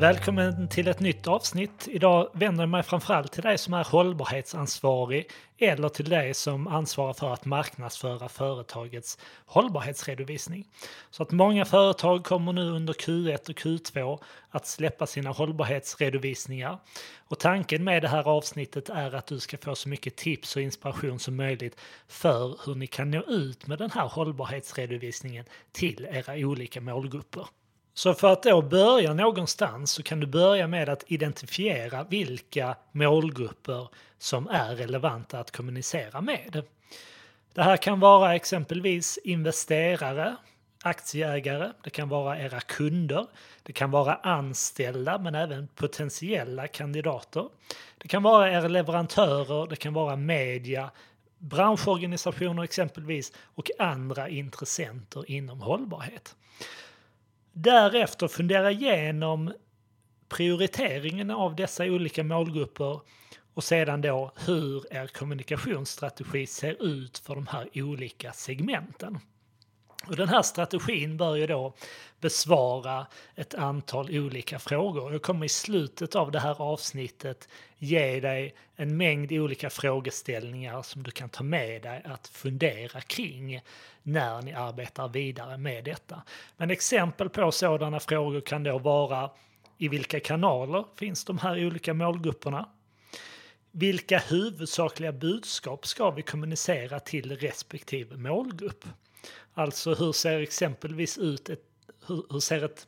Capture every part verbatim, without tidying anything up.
Välkommen till ett nytt avsnitt. Idag vänder jag mig framförallt till dig som är hållbarhetsansvarig eller till dig som ansvarar för att marknadsföra företagets hållbarhetsredovisning. Så att många företag kommer nu under Q ett och Q två att släppa sina hållbarhetsredovisningar. Och tanken med det här avsnittet är att du ska få så mycket tips och inspiration som möjligt för hur ni kan nå ut med den här hållbarhetsredovisningen till era olika målgrupper. Så för att då börja någonstans så kan du börja med att identifiera vilka målgrupper som är relevanta att kommunicera med. Det här kan vara exempelvis investerare, aktieägare, det kan vara era kunder, det kan vara anställda men även potentiella kandidater. Det kan vara era leverantörer, det kan vara media, branschorganisationer exempelvis och andra intressenter inom hållbarhet. Därefter fundera igenom prioriteringen av dessa olika målgrupper och sedan då hur er kommunikationsstrategi ser ut för de här olika segmenten. Och den här strategin bör ju då besvara ett antal olika frågor. Jag kommer i slutet av det här avsnittet ge dig en mängd olika frågeställningar som du kan ta med dig att fundera kring när ni arbetar vidare med detta. Men exempel på sådana frågor kan då vara: i vilka kanaler finns de här olika målgrupperna? Vilka huvudsakliga budskap ska vi kommunicera till respektive målgrupp? Alltså hur ser exempelvis ut ett, hur, hur ser ett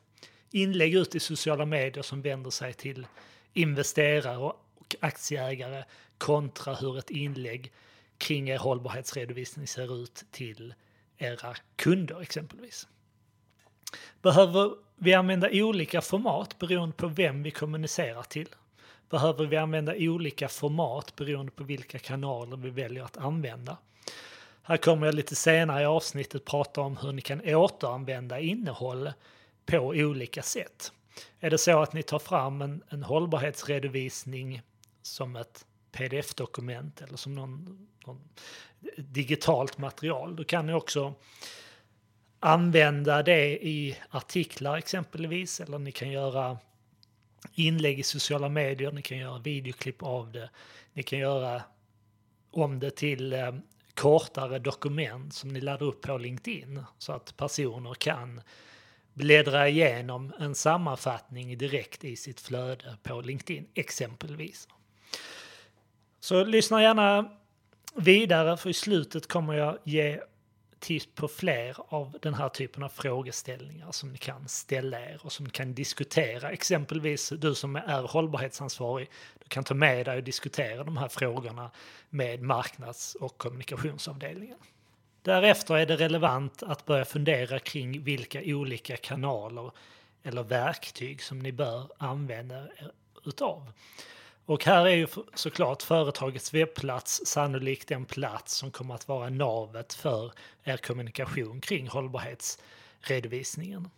inlägg ut i sociala medier som vänder sig till investerare och aktieägare kontra hur ett inlägg kring er hållbarhetsredovisning ser ut till era kunder exempelvis. Behöver vi använda olika format beroende på vem vi kommunicerar till? Behöver vi använda olika format beroende på vilka kanaler vi väljer att använda? Här kommer jag lite senare i avsnittet prata om hur ni kan återanvända innehåll på olika sätt. Är det så att ni tar fram en, en hållbarhetsredovisning som ett pdf-dokument eller som någon, någon digitalt material, då kan ni också använda det i artiklar exempelvis, eller ni kan göra inlägg i sociala medier, ni kan göra videoklipp av det, ni kan göra om det till eh, kortare dokument som ni laddar upp på LinkedIn så att personer kan bläddra igenom en sammanfattning direkt i sitt flöde på LinkedIn exempelvis. Så lyssna gärna vidare, för i slutet kommer jag ge tips på fler av den här typen av frågeställningar som ni kan ställa er och som ni kan diskutera. Exempelvis du som är hållbarhetsansvarig, du kan ta med dig och diskutera de här frågorna med marknads- och kommunikationsavdelningen. Därefter är det relevant att börja fundera kring vilka olika kanaler eller verktyg som ni bör använda er utav. Och här är ju såklart företagets webbplats sannolikt en plats som kommer att vara navet för er kommunikation kring hållbarhetsredovisningen.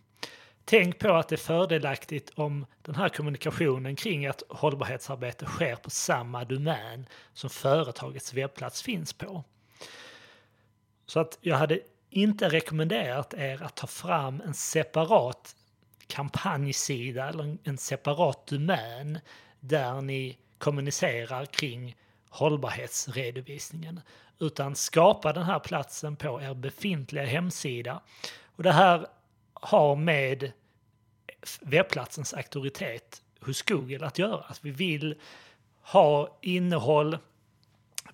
Tänk på att det är fördelaktigt om den här kommunikationen kring att hållbarhetsarbete sker på samma domän som företagets webbplats finns på. Så att jag hade inte rekommenderat er att ta fram en separat kampanjsida eller en separat domän där ni kommunicerar kring hållbarhetsredovisningen, utan skapa den här platsen på er befintliga hemsida. Och det här har med webbplatsens auktoritet hos Google att göra. Att vi vill ha innehåll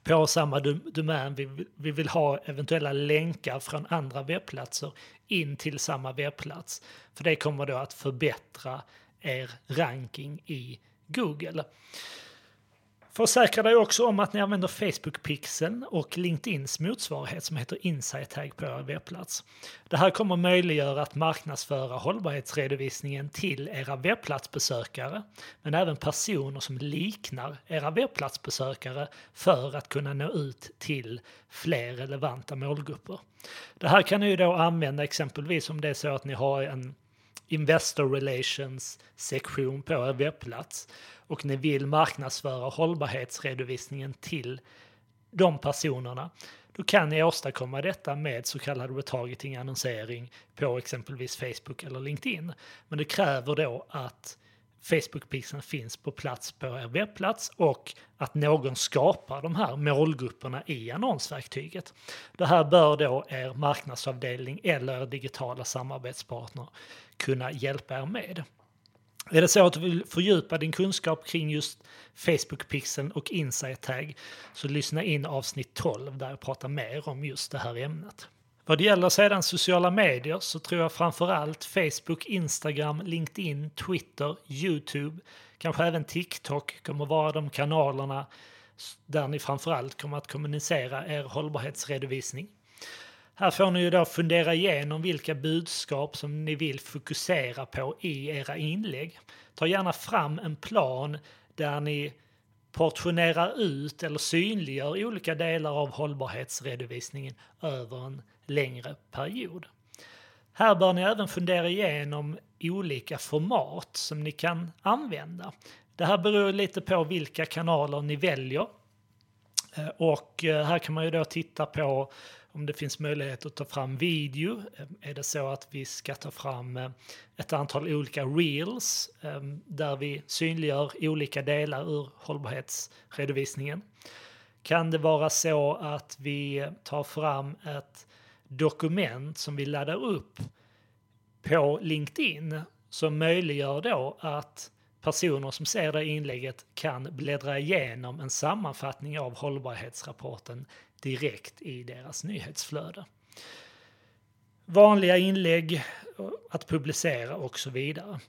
på samma domän, vi, vi vill ha eventuella länkar från andra webbplatser in till samma webbplats. För det kommer då att förbättra er ranking i Google. Försäkra dig också om att ni använder Facebook-pixeln och LinkedIns motsvarighet som heter Insight-tag på er webbplats. Det här kommer möjliggöra att marknadsföra hållbarhetsredovisningen till era webbplatsbesökare, men även personer som liknar era webbplatsbesökare för att kunna nå ut till fler relevanta målgrupper. Det här kan ni då använda exempelvis om det är så att ni har en Investor Relations-sektion på er webbplats och ni vill marknadsföra hållbarhetsredovisningen till de personerna, då kan ni åstadkomma detta med så kallad retargeting-annonsering på exempelvis Facebook eller LinkedIn. Men det kräver då att Facebook-pixeln finns på plats på er webbplats och att någon skapar de här målgrupperna i annonsverktyget. Det här bör då er marknadsavdelning eller digitala samarbetspartner kunna hjälpa er med. Är det så att du vill fördjupa din kunskap kring just Facebook-pixeln och Insight-tag så lyssna in avsnitt tolv där jag pratar mer om just det här ämnet. Vad det gäller sedan sociala medier så tror jag framförallt Facebook, Instagram, LinkedIn, Twitter, YouTube, kanske även TikTok kommer vara de kanalerna där ni framförallt kommer att kommunicera er hållbarhetsredovisning. Här får ni ju då fundera igenom vilka budskap som ni vill fokusera på i era inlägg. Ta gärna fram en plan där ni portionerar ut eller synliggör olika delar av hållbarhetsredovisningen över en längre period. Här bör ni även fundera igenom olika format som ni kan använda. Det här beror lite på vilka kanaler ni väljer. Och här kan man ju då titta på om det finns möjlighet att ta fram video. Är det så att vi ska ta fram ett antal olika reels där vi synliggör olika delar ur hållbarhetsredovisningen? Kan det vara så att vi tar fram ett dokument som vi laddar upp på LinkedIn som möjliggör då att personer som ser det inlägget kan bläddra igenom en sammanfattning av hållbarhetsrapporten direkt i deras nyhetsflöde. Vanliga inlägg att publicera och så vidare.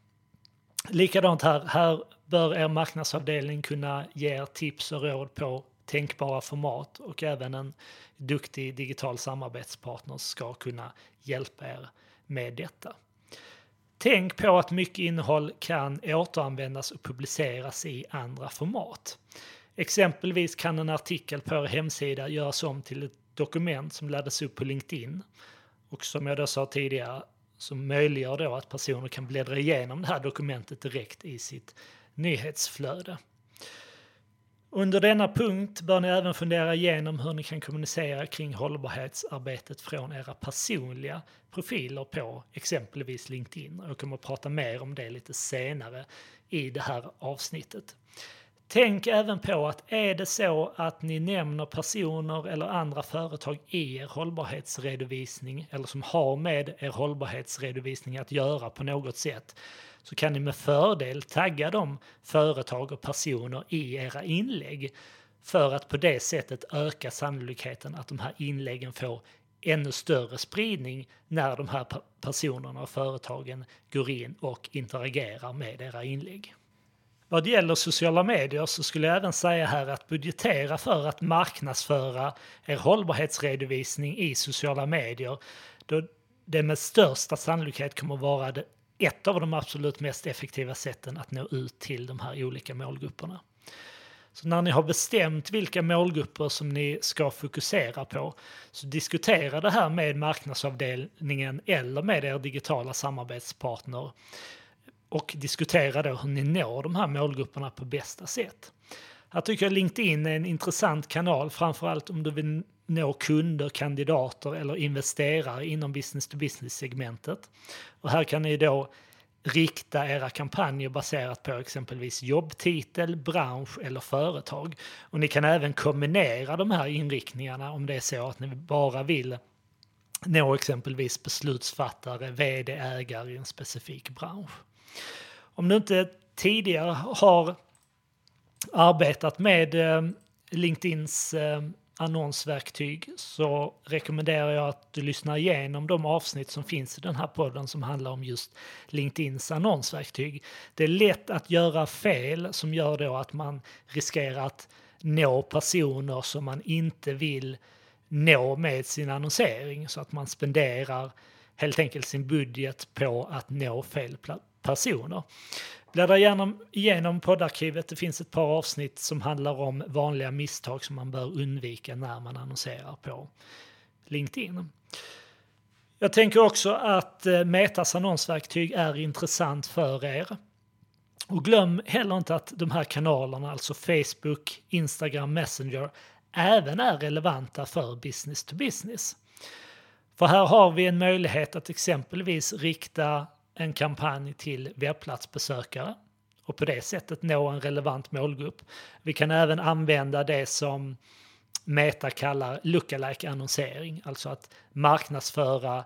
Likadant här, här bör er marknadsavdelning kunna ge er tips och råd på tänkbara format och även en duktig digital samarbetspartner ska kunna hjälpa er med detta. Tänk på att mycket innehåll kan återanvändas och publiceras i andra format. Exempelvis kan en artikel på er hemsida göras om till ett dokument som laddas upp på LinkedIn. Och som jag då sa tidigare så möjliggör då att personer kan bläddra igenom det här dokumentet direkt i sitt nyhetsflöde. Under denna punkt bör ni även fundera igenom hur ni kan kommunicera kring hållbarhetsarbetet från era personliga profiler på exempelvis LinkedIn. Jag kommer att prata mer om det lite senare i det här avsnittet. Tänk även på att är det så att ni nämner personer eller andra företag i er hållbarhetsredovisning eller som har med er hållbarhetsredovisning att göra på något sätt så kan ni med fördel tagga de företag och personer i era inlägg för att på det sättet öka sannolikheten att de här inläggen får ännu större spridning när de här personerna och företagen går in och interagerar med era inlägg. Vad det gäller sociala medier så skulle jag även säga här att budgetera för att marknadsföra er hållbarhetsredovisning i sociala medier då det med största sannolikhet kommer vara ett av de absolut mest effektiva sätten att nå ut till de här olika målgrupperna. Så när ni har bestämt vilka målgrupper som ni ska fokusera på så diskutera det här med marknadsavdelningen eller med er digitala samarbetspartner. Och diskutera då hur ni når de här målgrupperna på bästa sätt. Här tycker jag LinkedIn är en intressant kanal, framförallt om du vill nå kunder, kandidater eller investerare inom business-to-business-segmentet. Och här kan ni då rikta era kampanjer baserat på exempelvis jobbtitel, bransch eller företag. Och ni kan även kombinera de här inriktningarna om det är så att ni bara vill nå exempelvis beslutsfattare, vd-ägare i en specifik bransch. Om du inte tidigare har arbetat med LinkedIns annonsverktyg så rekommenderar jag att du lyssnar igenom de avsnitt som finns i den här podden som handlar om just LinkedIns annonsverktyg. Det är lätt att göra fel som gör då att man riskerar att nå personer som man inte vill nå med sin annonsering så att man spenderar helt enkelt sin budget på att nå fel plats. Personer. Bläddra igenom, igenom poddarkivet. Det finns ett par avsnitt som handlar om vanliga misstag som man bör undvika när man annonserar på LinkedIn. Jag tänker också att Metas annonsverktyg är intressant för er. Och glöm heller inte att de här kanalerna, alltså Facebook, Instagram, Messenger, även är relevanta för business to business. För här har vi en möjlighet att exempelvis rikta en kampanj till webbplatsbesökare och på det sättet nå en relevant målgrupp. Vi kan även använda det som Meta kallar lookalike-annonsering, alltså att marknadsföra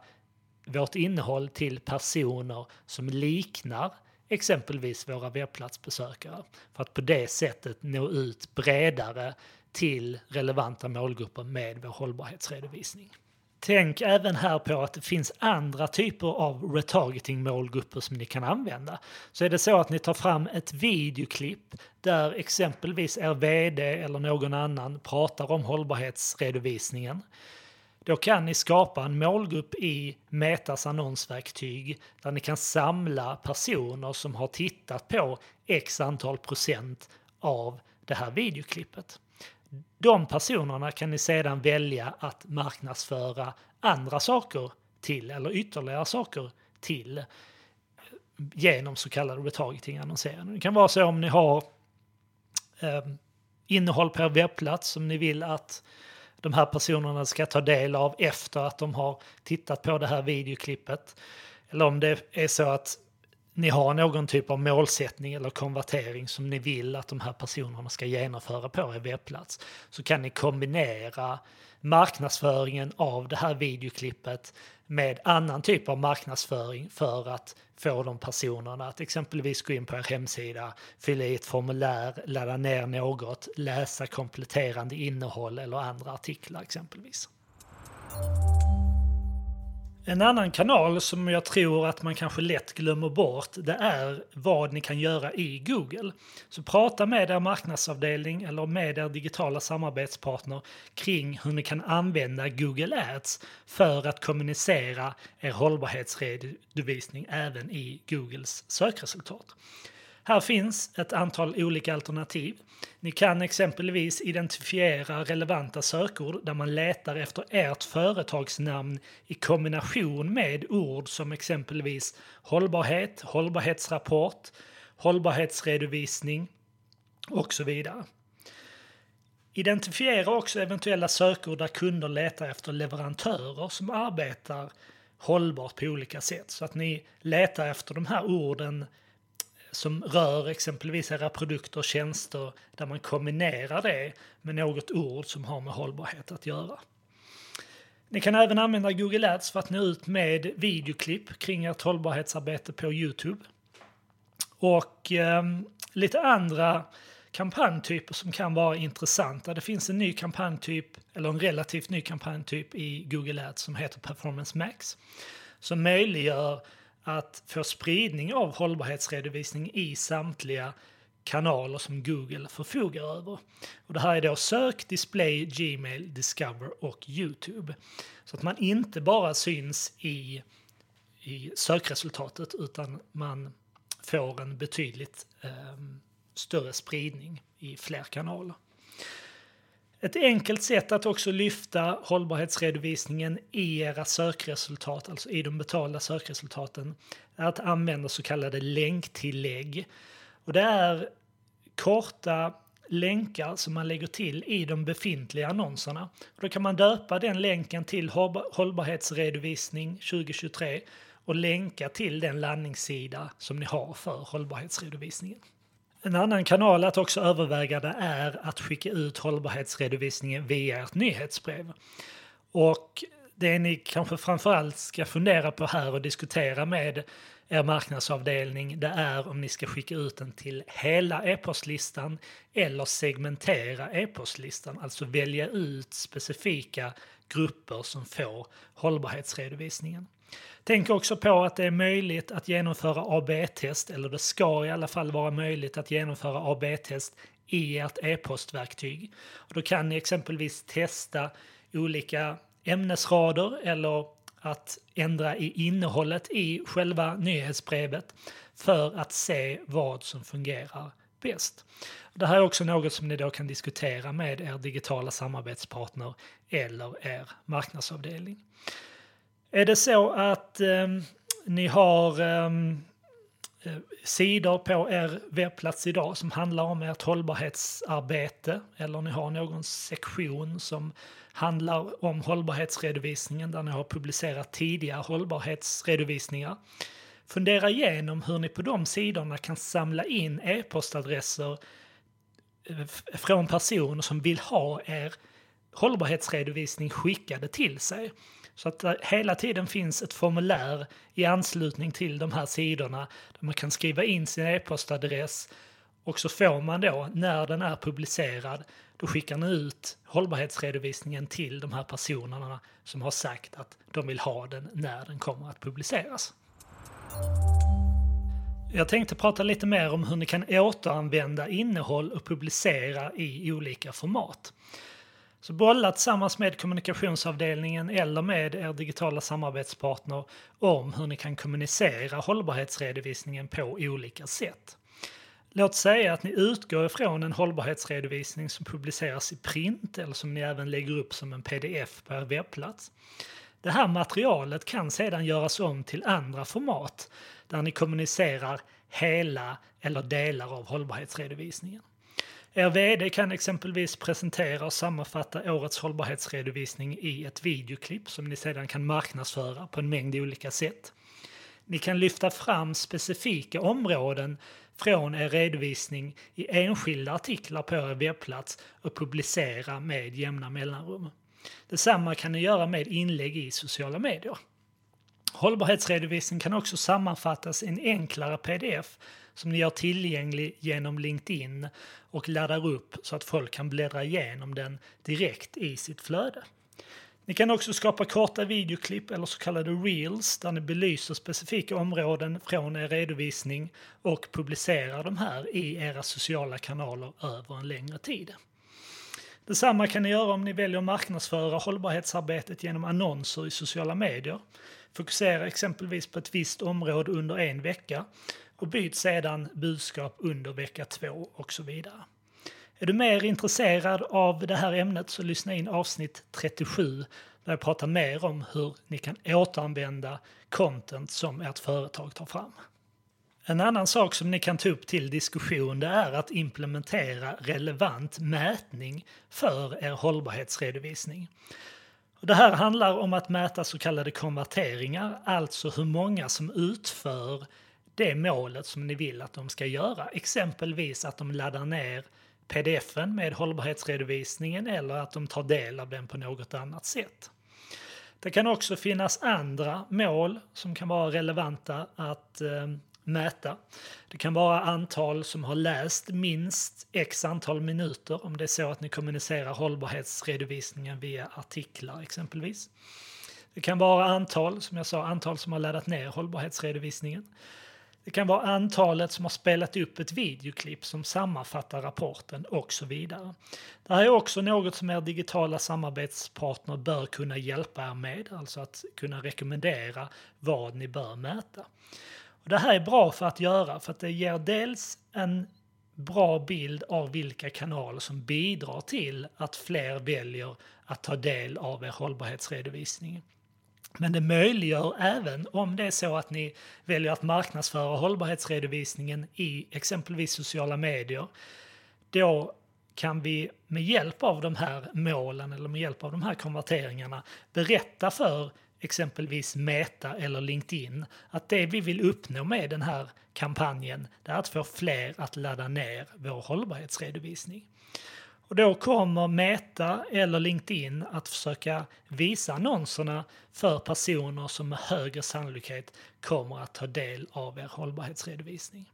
vårt innehåll till personer som liknar exempelvis våra webbplatsbesökare, för att på det sättet nå ut bredare till relevanta målgrupper med vår hållbarhetsredovisning. Tänk även här på att det finns andra typer av retargeting-målgrupper som ni kan använda. Så är det så att ni tar fram ett videoklipp där exempelvis er vd eller någon annan pratar om hållbarhetsredovisningen. Då kan ni skapa en målgrupp i Metas annonsverktyg där ni kan samla personer som har tittat på x antal procent av det här videoklippet. De personerna kan ni sedan välja att marknadsföra andra saker till eller ytterligare saker till genom så kallad retargeting-annonsering. Det kan vara så om ni har eh, innehåll på er webbplats som ni vill att de här personerna ska ta del av efter att de har tittat på det här videoklippet. Eller om det är så att ni har någon typ av målsättning eller konvertering som ni vill att de här personerna ska genomföra på er webbplats, så kan ni kombinera marknadsföringen av det här videoklippet med annan typ av marknadsföring för att få de personerna att exempelvis gå in på er hemsida, fylla i ett formulär, ladda ner något, läsa kompletterande innehåll eller andra artiklar exempelvis. En annan kanal som jag tror att man kanske lätt glömmer bort, det är vad ni kan göra i Google. Så prata med er marknadsavdelning eller med er digitala samarbetspartner kring hur ni kan använda Google Ads för att kommunicera er hållbarhetsredovisning även i Googles sökresultat. Här finns ett antal olika alternativ. Ni kan exempelvis identifiera relevanta sökord där man letar efter ert företagsnamn i kombination med ord som exempelvis hållbarhet, hållbarhetsrapport, hållbarhetsredovisning och så vidare. Identifiera också eventuella sökord där kunder letar efter leverantörer som arbetar hållbart på olika sätt, så att ni letar efter de här orden som rör exempelvis era produkter och tjänster där man kombinerar det med något ord som har med hållbarhet att göra. Ni kan även använda Google Ads för att nå ut med videoklipp kring ert hållbarhetsarbete på YouTube. Och eh, lite andra kampanjtyper som kan vara intressanta. Det finns en ny kampanjtyp, eller en relativt ny kampanjtyp i Google Ads som heter Performance Max, som möjliggör att få spridning av hållbarhetsredovisning i samtliga kanaler som Google förfogar över. Och det här är då sök, display, Gmail, Discover och YouTube. Så att man inte bara syns i, i sökresultatet, utan man får en betydligt eh, större spridning i fler kanaler. Ett enkelt sätt att också lyfta hållbarhetsredovisningen i era sökresultat, alltså i de betalda sökresultaten, är att använda så kallade länktillägg. Och det är korta länkar som man lägger till i de befintliga annonserna. Och då kan man döpa den länken till hållbarhetsredovisning tjugohundratjugotre och länka till den landningssida som ni har för hållbarhetsredovisningen. En annan kanal att också överväga det är att skicka ut hållbarhetsredovisningen via ett nyhetsbrev. Och det ni kanske framförallt ska fundera på här och diskutera med er marknadsavdelning, det är om ni ska skicka ut den till hela e-postlistan eller segmentera e-postlistan. Alltså välja ut specifika grupper som får hållbarhetsredovisningen. Tänk också på att det är möjligt att genomföra A B-test, eller det ska i alla fall vara möjligt att genomföra A B-test i ert e-postverktyg. Och då kan ni exempelvis testa olika ämnesrader eller att ändra i innehållet i själva nyhetsbrevet för att se vad som fungerar bäst. Det här är också något som ni då kan diskutera med er digitala samarbetspartner eller er marknadsavdelning. Är det så att eh, ni har eh, sidor på er webbplats idag som handlar om ert hållbarhetsarbete, eller ni har någon sektion som handlar om hållbarhetsredovisningen där ni har publicerat tidigare hållbarhetsredovisningar, fundera igenom hur ni på de sidorna kan samla in e-postadresser från personer som vill ha er hållbarhetsredovisning skickade till sig. Så att hela tiden finns ett formulär i anslutning till de här sidorna där man kan skriva in sin e-postadress, och så får man då, när den är publicerad, då skickar ni ut hållbarhetsredovisningen till de här personerna som har sagt att de vill ha den när den kommer att publiceras. Jag tänkte prata lite mer om hur ni kan återanvända innehåll och publicera i olika format. Så bolla tillsammans med kommunikationsavdelningen eller med er digitala samarbetspartner om hur ni kan kommunicera hållbarhetsredovisningen på olika sätt. Låt säga att ni utgår ifrån en hållbarhetsredovisning som publiceras i print eller som ni även lägger upp som en pdf på er webbplats. Det här materialet kan sedan göras om till andra format där ni kommunicerar hela eller delar av hållbarhetsredovisningen. Er vd kan exempelvis presentera och sammanfatta årets hållbarhetsredovisning i ett videoklipp som ni sedan kan marknadsföra på en mängd olika sätt. Ni kan lyfta fram specifika områden från er redovisning i enskilda artiklar på er webbplats och publicera med jämna mellanrum. Detsamma kan ni göra med inlägg i sociala medier. Hållbarhetsredovisning kan också sammanfattas i en enklare pdf som ni gör tillgänglig genom LinkedIn och laddar upp så att folk kan bläddra igenom den direkt i sitt flöde. Ni kan också skapa korta videoklipp eller så kallade reels där ni belyser specifika områden från er redovisning och publicerar de här i era sociala kanaler över en längre tid. Detsamma kan ni göra om ni väljer att marknadsföra hållbarhetsarbetet genom annonser i sociala medier. Fokusera exempelvis på ett visst område under en vecka och byt sedan budskap under vecka två och så vidare. Är du mer intresserad av det här ämnet så lyssna in avsnitt trettiosju där jag pratar mer om hur ni kan återanvända content som ert företag tar fram. En annan sak som ni kan ta upp till diskussion det är att implementera relevant mätning för er hållbarhetsredovisning. Det här handlar om att mäta så kallade konverteringar, alltså hur många som utför det målet som ni vill att de ska göra. Exempelvis att de laddar ner pdfen med hållbarhetsredovisningen eller att de tar del av den på något annat sätt. Det kan också finnas andra mål som kan vara relevanta att eh, mäta. Det kan vara antal som har läst minst x antal minuter om det är så att ni kommunicerar hållbarhetsredovisningen via artiklar exempelvis. Det kan vara antal, som jag sa, antal som har laddat ner hållbarhetsredovisningen. Det kan vara antalet som har spelat upp ett videoklipp som sammanfattar rapporten och så vidare. Det här är också något som er digitala samarbetspartner bör kunna hjälpa er med, alltså att kunna rekommendera vad ni bör mäta. Och det här är bra för att göra för att det ger dels en bra bild av vilka kanaler som bidrar till att fler väljer att ta del av er hållbarhetsredovisning. Men det möjliggör även om det är så att ni väljer att marknadsföra hållbarhetsredovisningen i exempelvis sociala medier. Då kan vi med hjälp av de här målen eller med hjälp av de här konverteringarna berätta för exempelvis Meta eller LinkedIn att det vi vill uppnå med den här kampanjen är att få fler att ladda ner vår hållbarhetsredovisning. Och då kommer Meta eller LinkedIn att försöka visa annonserna för personer som med högre sannolikhet kommer att ta del av er hållbarhetsredovisning.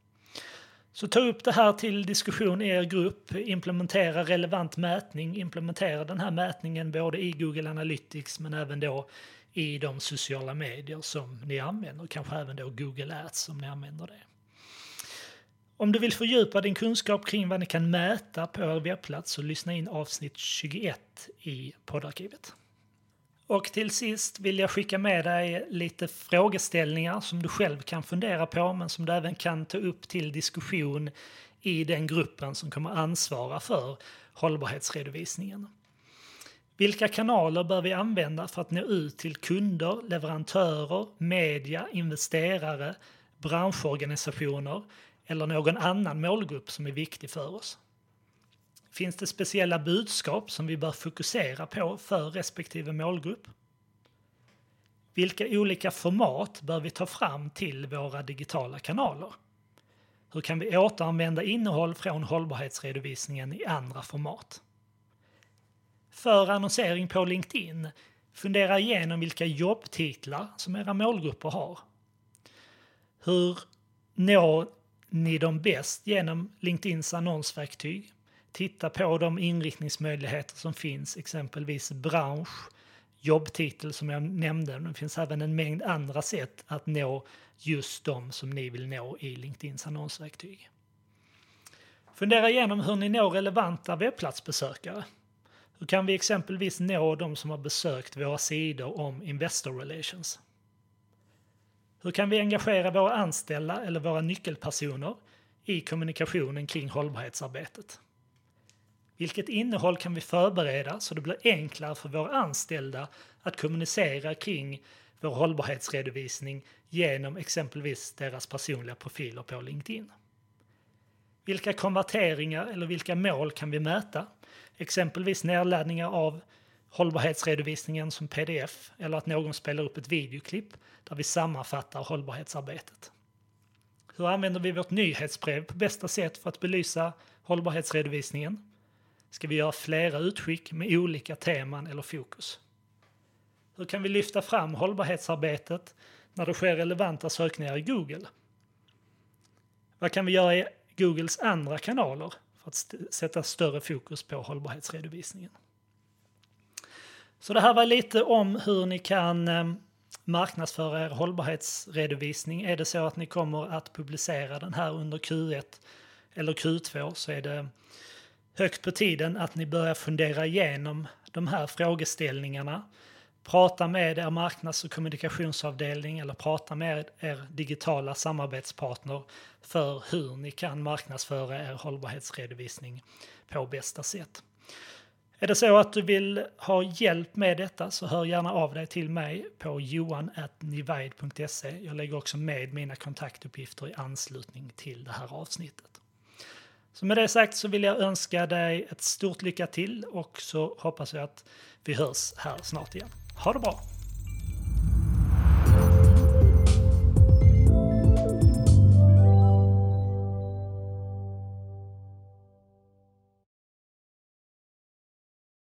Så ta upp det här till diskussion i er grupp, implementera relevant mätning, implementera den här mätningen både i Google Analytics men även då i de sociala medier som ni använder, kanske även då Google Ads om ni använder det. Om du vill fördjupa din kunskap kring vad ni kan mäta på er webbplats så lyssna in avsnitt tjugoett i poddarkivet. Och till sist vill jag skicka med dig lite frågeställningar som du själv kan fundera på men som du även kan ta upp till diskussion i den gruppen som kommer ansvara för hållbarhetsredovisningen. Vilka kanaler bör vi använda för att nå ut till kunder, leverantörer, media, investerare, branschorganisationer eller någon annan målgrupp som är viktig för oss? Finns det speciella budskap som vi bör fokusera på för respektive målgrupp? Vilka olika format bör vi ta fram till våra digitala kanaler? Hur kan vi återanvända innehåll från hållbarhetsredovisningen i andra format? För annonsering på LinkedIn, fundera igenom vilka jobbtitlar som era målgrupper har. Hur når ni dem bäst genom LinkedIns annonsverktyg? Titta på de inriktningsmöjligheter som finns, exempelvis bransch, jobbtitel som jag nämnde. Det finns även en mängd andra sätt att nå just de som ni vill nå i LinkedIns annonsverktyg. Fundera igenom hur ni når relevanta webbplatsbesökare. Hur kan vi exempelvis nå de som har besökt våra sidor om Investor Relations? Hur kan vi engagera våra anställda eller våra nyckelpersoner i kommunikationen kring hållbarhetsarbetet? Vilket innehåll kan vi förbereda så det blir enklare för våra anställda att kommunicera kring vår hållbarhetsredovisning genom exempelvis deras personliga profiler på LinkedIn? Vilka konverteringar eller vilka mål kan vi mäta? Exempelvis nedladdningar av hållbarhetsredovisningen som pdf eller att någon spelar upp ett videoklipp där vi sammanfattar hållbarhetsarbetet. Hur använder vi vårt nyhetsbrev på bästa sätt för att belysa hållbarhetsredovisningen? Ska vi göra flera utskick med olika teman eller fokus? Hur kan vi lyfta fram hållbarhetsarbetet när det sker relevanta sökningar i Google? Vad kan vi göra i Googles andra kanaler för att st- sätta större fokus på hållbarhetsredovisningen? Så det här var lite om hur ni kan eh, marknadsföra er hållbarhetsredovisning. Är det så att ni kommer att publicera den här under Q ett eller Q två så är det högt på tiden att ni börjar fundera igenom de här frågeställningarna. Prata med er marknads- och kommunikationsavdelning eller prata med er digitala samarbetspartner för hur ni kan marknadsföra er hållbarhetsredovisning på bästa sätt. Är det så att du vill ha hjälp med detta så hör gärna av dig till mig på johan at nivide punkt se. Jag lägger också med mina kontaktuppgifter i anslutning till det här avsnittet. Så med det sagt så vill jag önska dig ett stort lycka till och så hoppas jag att vi hörs här snart igen. Ha det bra!